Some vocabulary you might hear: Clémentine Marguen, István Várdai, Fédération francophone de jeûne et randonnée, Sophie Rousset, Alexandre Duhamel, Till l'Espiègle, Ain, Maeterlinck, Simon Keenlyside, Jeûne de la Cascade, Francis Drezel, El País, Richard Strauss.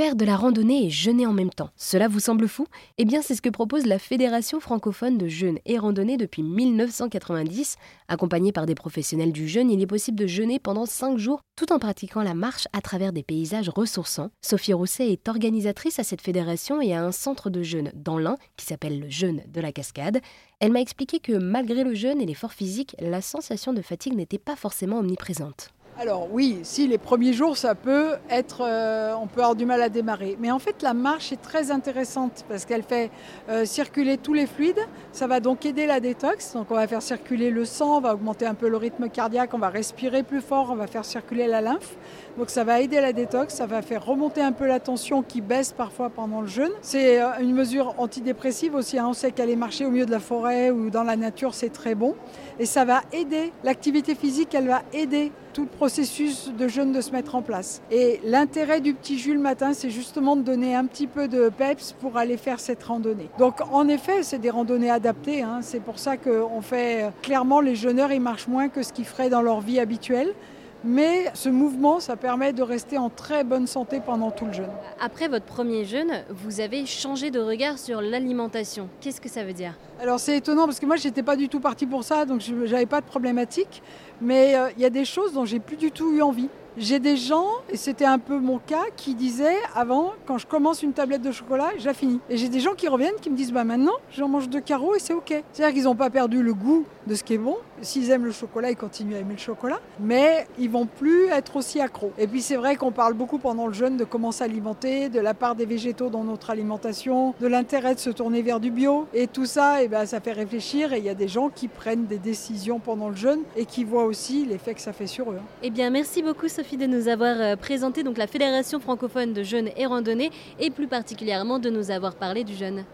faire de la randonnée et jeûner en même temps. Cela vous semble fou ? Eh bien, c'est ce que propose la Fédération francophone de jeûne et randonnée depuis 1990. Accompagnée par des professionnels du jeûne, il est possible de jeûner pendant 5 jours tout en pratiquant la marche à travers des paysages ressourçants. Sophie Rousset est organisatrice à cette fédération et a un centre de jeûne dans l'Ain qui s'appelle le Jeûne de la Cascade. Elle m'a expliqué que malgré le jeûne et l'effort physique, la sensation de fatigue n'était pas forcément omniprésente. Alors oui, si les premiers jours, ça peut être, on peut avoir du mal à démarrer. Mais en fait, la marche est très intéressante parce qu'elle fait circuler tous les fluides. Ça va donc aider la détox. Donc on va faire circuler le sang, on va augmenter un peu le rythme cardiaque, on va respirer plus fort, on va faire circuler la lymphe. Donc ça va aider la détox, ça va faire remonter un peu la tension qui baisse parfois pendant le jeûne. C'est une mesure antidépressive aussi. On sait qu'aller marcher au milieu de la forêt ou dans la nature, c'est très bon. Et ça va aider. L'activité physique, elle va aider tout le processus de jeûne de se mettre en place. Et l'intérêt du petit jus le matin, c'est justement de donner un petit peu de peps pour aller faire cette randonnée. Donc en effet, c'est des randonnées adaptées. C'est pour ça qu'on fait clairement, les jeûneurs, ils marchent moins que ce qu'ils feraient dans leur vie habituelle. Mais ce mouvement, ça permet de rester en très bonne santé pendant tout le jeûne. Après votre premier jeûne, vous avez changé de regard sur l'alimentation. Qu'est-ce que ça veut dire ? Alors c'est étonnant parce que moi, je n'étais pas du tout partie pour ça, donc je n'avais pas de problématique. Mais il y a des choses dont je n'ai plus du tout eu envie. J'ai des gens, et c'était un peu mon cas, qui disaient avant, quand je commence une tablette de chocolat, je la finis. Et j'ai des gens qui reviennent, qui me disent, maintenant, j'en mange 2 carreaux et c'est OK. C'est-à-dire qu'ils n'ont pas perdu le goût de ce qui est bon. S'ils aiment le chocolat, ils continuent à aimer le chocolat, mais ils ne vont plus être aussi accros. Et puis c'est vrai qu'on parle beaucoup pendant le jeûne de comment s'alimenter, de la part des végétaux dans notre alimentation, de l'intérêt de se tourner vers du bio. Et tout ça, ça fait réfléchir. Et il y a des gens qui prennent des décisions pendant le jeûne et qui voient aussi l'effet que ça fait sur eux. Eh bien, merci beaucoup, Sophie, de nous avoir présenté donc la Fédération francophone de jeûne et randonnée et plus particulièrement de nous avoir parlé du jeûne.